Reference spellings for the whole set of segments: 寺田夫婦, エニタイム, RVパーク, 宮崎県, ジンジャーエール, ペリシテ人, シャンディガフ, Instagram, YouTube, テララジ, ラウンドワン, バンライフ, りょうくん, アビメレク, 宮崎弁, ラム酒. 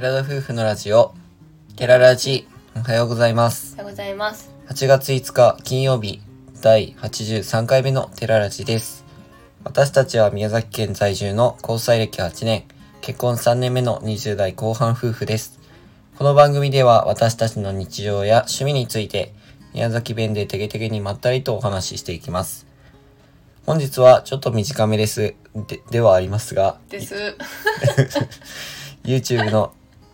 寺田夫婦のラジオテララジ、おはようございます。おはようございます。8月5日金曜日、第83回目のテララジです。私たちは宮崎県在住の交際歴8年、結婚3年目の20代後半夫婦です。この番組では私たちの日常や趣味について宮崎弁でてげてげにまったりとお話ししていきます。本日はちょっと短めですが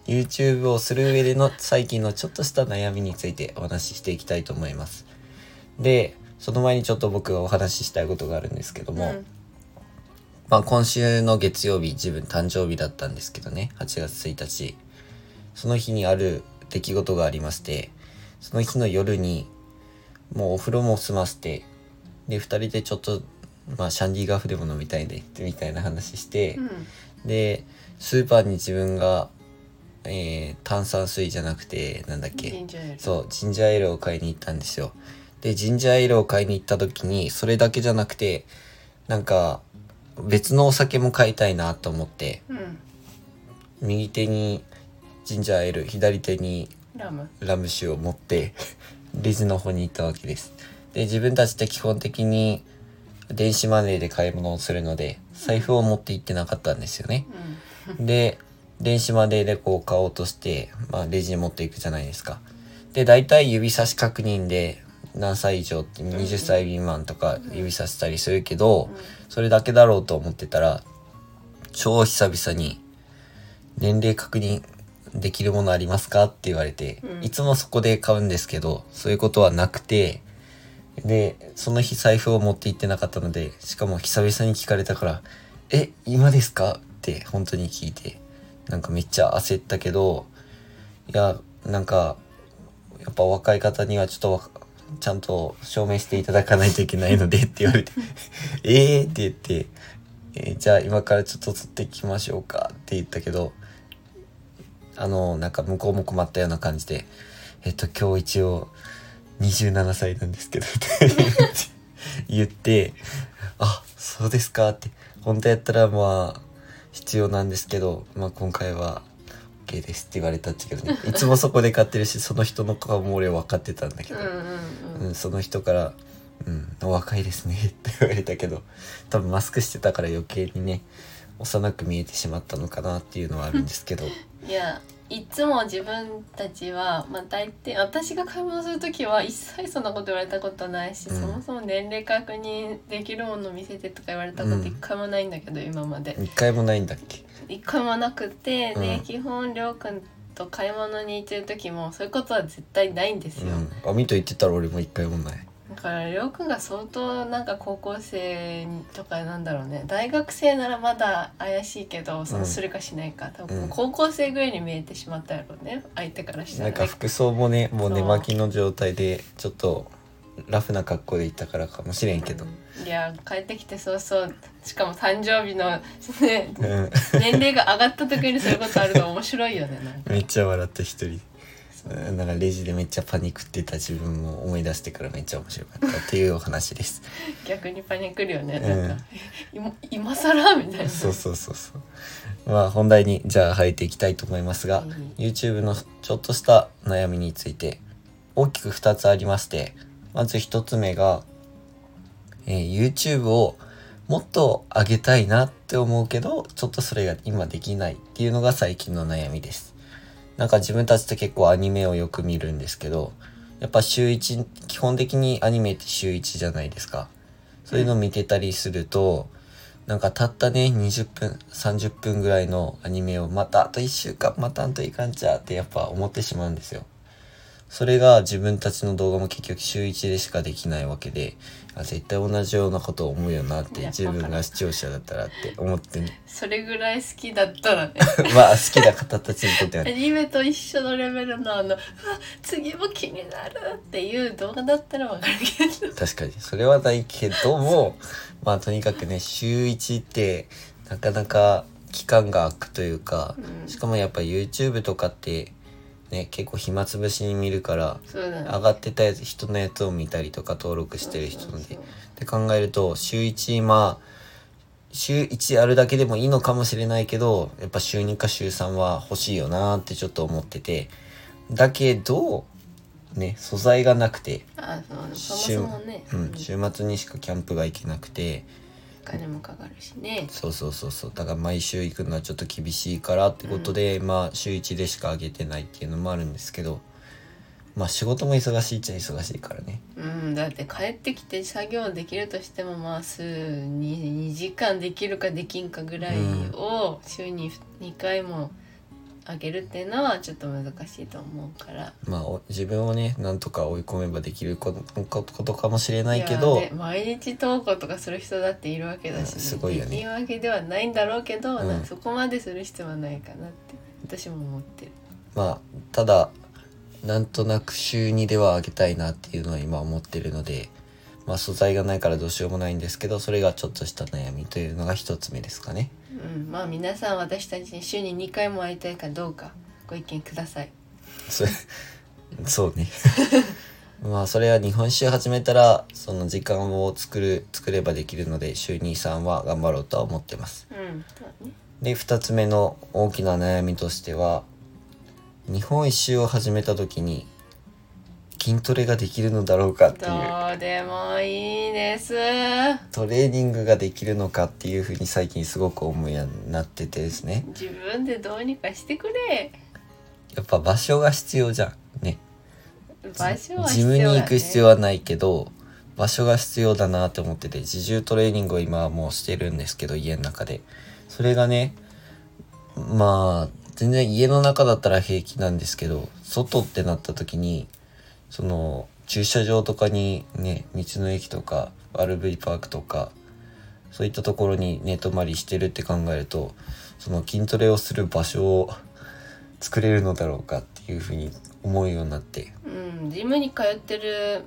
YouTube をする上での最近のちょっとした悩みについてお話ししていきたいと思います。で、その前にちょっと僕がお話ししたいことがあるんですけども、今週の月曜日、自分誕生日だったんですけどね、8月1日、その日にある出来事がありまして、その日の夜にもうお風呂も済ませて、で2人でちょっとシャンディガフでも飲みたいねみたいな話して、でスーパーに自分が、炭酸水じゃなくてジンジャーエールを買いに行ったんですよ。でジンジャーエールを買いに行った時に、それだけじゃなくてなんか別のお酒も買いたいなと思って、右手にジンジャーエール、左手にラム酒を持ってレジの方に行ったわけです。で自分たちって基本的に電子マネーで買い物をするので、財布を持って行ってなかったんですよね。で電子マネーでこう買おうとして、レジに持っていくじゃないですか。で大体指差し確認で何歳以上って20歳未満とか指差したりするけど、それだけだろうと思ってたら、超久々に年齢確認できるものありますかって言われて、いつもそこで買うんですけどそういうことはなくて、でその日財布を持って行ってなかったので、しかも久々に聞かれたから、今ですかって本当に聞いて、なんかめっちゃ焦ったけど、やっぱ若い方にはちょっとちゃんと証明していただかないといけないのでって言われてって言って、じゃあ今からちょっと取ってきましょうかって言ったけど、なんか向こうも困ったような感じで、今日一応27歳なんですけど言ってあ、そうですかって、本当やったら必要なんですけど、今回は OK ですって言われたんだけどね。いつもそこで買ってるし、その人の顔も俺分かってたんだけど、その人からお若いですねって言われたけど、多分マスクしてたから余計にね、幼く見えてしまったのかなっていうのはあるんですけどいや、いつも自分たちは、大抵私が買い物するときは一切そんなこと言われたことないし、そもそも年齢確認できるもの見せてとか言われたこと一回もないんだけど、今まで一回もないんだっけ。一回もなくて、で基本りょうくんと買い物に行ってるときもそういうことは絶対ないんですよ。網と言ってたら俺も一回もない。だからりょうくんが相当高校生とか大学生ならまだ怪しいけど、そのするかしないか、多分高校生ぐらいに見えてしまったやろうね、相手からしたら、ね、服装もね、もう寝巻きの状態でちょっとラフな格好で行ったからかもしれんけど、いや帰ってきて早々、しかも誕生日の、年齢が上がった時にそういうことあるの面白いよね。めっちゃ笑った一人で、レジでめっちゃパニクってた自分も思い出してからめっちゃ面白かったっていうお話です逆にパニクるよね、今更みたいな。そう本題にじゃあ入っていきたいと思いますが、YouTube のちょっとした悩みについて大きく2つありまして、まず1つ目が、YouTube をもっと上げたいなって思うけど、ちょっとそれが今できないっていうのが最近の悩みです。自分たちって結構アニメをよく見るんですけど、やっぱ週1、基本的にアニメって週1じゃないですか。そういうの見てたりすると、たったね20分30分ぐらいのアニメをまたあと1週間待たんといかんちゃってやっぱ思ってしまうんですよ。それが自分たちの動画も結局週1でしかできないわけで、絶対同じようなことを思うよなって、自分が視聴者だったらって思ってね。それぐらい好きだったらね好きな方たちにとってはアニメと一緒のレベルの次も気になるっていう動画だったらわかるけど確かにそれはないけどもとにかくね、週1ってなかなか期間が空くというか、しかもやっぱ YouTube とかってね、結構暇つぶしに見るから、上がってたやつ、人のやつを見たりとか登録してる人で考えると、週1週1あるだけでもいいのかもしれないけど、やっぱ週2か週3は欲しいよなーってちょっと思ってて、だけどね、素材がなくて、週末にしかキャンプが行けなくて、お金もかかるしね。そう、だから毎週行くのはちょっと厳しいからってことで、まあ週1でしかあげてないっていうのもあるんですけど、まあ仕事も忙しいっちゃ忙しいからね。うん、だって帰ってきて作業できるとしても、まあ週に2時間できるかできんかぐらいを週に2回もあげるっていうのはちょっと難しいと思うから、まあ自分をね、なんとか追い込めばできることかもしれないけど、いや、ね、毎日投稿とかする人だっているわけだし、ね、すごいよね。できるわけではないんだろうけど、そこまでする必要はないかなって私も思ってる。まあただなんとなく週2ではあげたいなっていうのは今思ってるので、まあ素材がないからどうしようもないんですけど、それがちょっとした悩みというのが一つ目ですかね。うん、まあ皆さん、私たちに週に2回も会いたいかどうかご意見ください。そうねまあそれは日本酒始めたらその時間を作ればできるので、週2、3は頑張ろうとは思ってます、そうね。で2つ目の大きな悩みとしては、日本一周を始めた時に筋トレができるのだろうかっていう。どうでもいいです。トレーニングができるのかっていうふうに最近すごく思いになっててですね。自分でどうにかしてくれ。やっぱ場所が必要じゃんね。場所は必要だね。ジムに行く必要はないけど、場所が必要だなって思ってて、自重トレーニングを今はもうしてるんですけど、家の中で。それがね、まあ全然家の中だったら平気なんですけど、外ってなった時にその駐車場とかにね、道の駅とか RV パークとかそういったところに寝泊まりしてるって考えると、その筋トレをする場所を作れるのだろうかっていうふうに思うようになって、ジムに通ってる、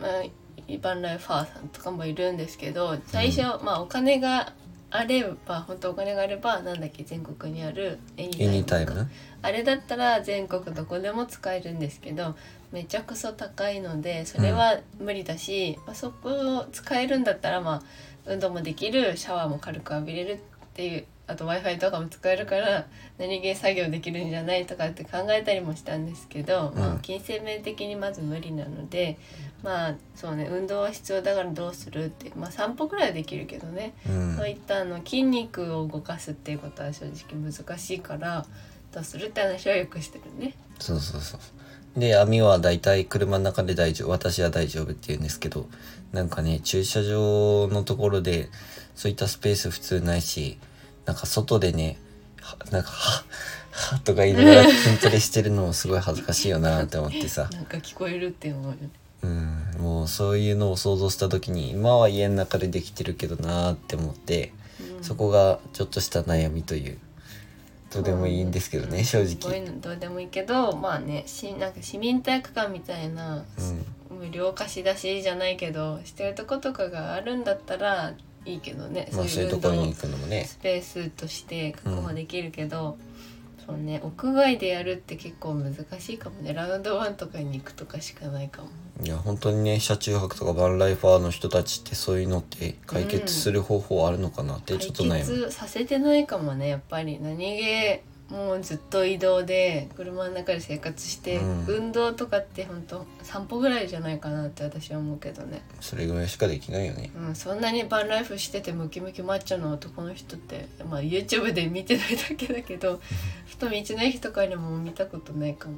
イバンライファーさんとかもいるんですけど、最初、お金があれば、本当お金があれば、なんだっけ、全国にあるエニタイム、あれだったら全国どこでも使えるんですけど、めちゃくそ高いのでそれは無理だし、そこを使えるんだったら、運動もできる、シャワーも軽く浴びれるっていう、あと Wi-Fi とかも使えるから何気に作業できるんじゃないとかって考えたりもしたんですけど、金銭面的にまず無理なので、運動は必要だからどうするって、散歩くらいはできるけどね、そういった筋肉を動かすっていうことは正直難しいからどうするって話はよくしてるね。そうで、網はだいたい車の中で大丈夫、私は大丈夫って言うんですけど、なんかね、駐車場のところでそういったスペース普通ないし、なんか外でね、なんかはとか言いながら筋トレしてるのもすごい恥ずかしいよなって思ってさなんか聞こえるって思うよね。もうそういうのを想像した時に、今は家の中でできてるけどなって思って、そこがちょっとした悩みという。どうでもいいんですけどね、正直。こういうのどうでもいいけど、なんか市民体育館みたいな、無料貸し出しじゃないけどしてるとことかがあるんだったらいいけどね、そういうところに行くのもね、スペースとして確保できるけど、屋外でやるって結構難しいかもね。ラウンドワンとかに行くとかしかないかも。いや本当にね、車中泊とかバンライファーの人たちってそういうのって解決する方法あるのかなって、ちょっと悩む。解決させてないかもね、やっぱり。何気もうずっと移動で車の中で生活して、運動とかって本当散歩ぐらいじゃないかなって私は思うけどね。それぐらいしかできないよね。そんなにバンライフしててムキムキマッチョの男の人って、YouTube で見てないだけだけどふと道の駅とかにも見たことないかも。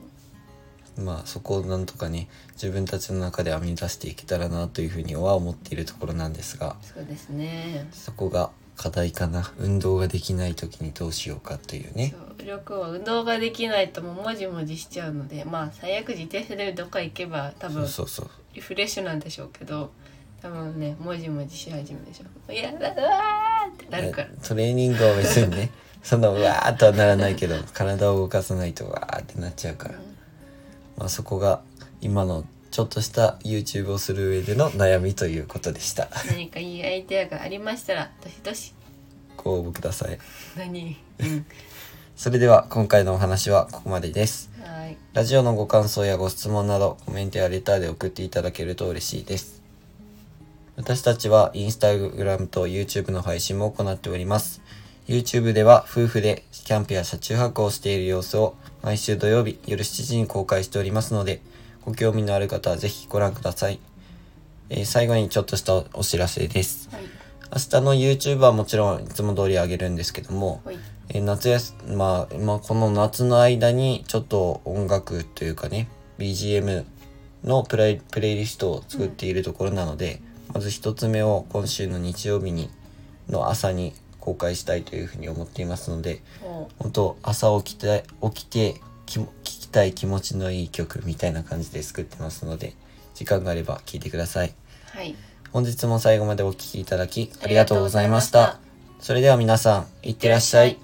そこをなんとかね、自分たちの中で編み出していけたらなというふうには思っているところなんですが、そうですね、そこが課題かな。運動ができない時にどうしようかというね。りょうくんは運動ができないともじもじしちゃうので、最悪自転車でどっか行けば多分リフレッシュなんでしょうけど、多分ね、もじもじし始めるでしょ。やだ、うわーってなるから。トレーニングは別にねそんなうわーとはならないけど体を動かさないとわーってなっちゃうから、そこが今のちょっとした YouTube をする上での悩みということでした何かいいアイデアがありましたらどしどしご応募ください。それでは今回のお話はここまでです。ラジオのご感想やご質問などコメントやレターで送っていただけると嬉しいです。私たちはインスタグラムと YouTube の配信も行っております。YouTube では夫婦でキャンプや車中泊をしている様子を毎週土曜日夜7時に公開しておりますので、ご興味のある方はぜひご覧ください。最後にちょっとしたお知らせです。はい、明日の YouTube はもちろんいつも通り上げるんですけども、はい、この夏の間にちょっと音楽というかね、BGM のプレイリストを作っているところなので、まず一つ目を今週の日曜日の朝に公開したいというふうに思っていますので、本当朝起きて聴きたい気持ちのいい曲みたいな感じで作ってますので、時間があれば聴いてください。はい、本日も最後までお聴きいただきありがとうございました。それでは皆さん、いってらっしゃい。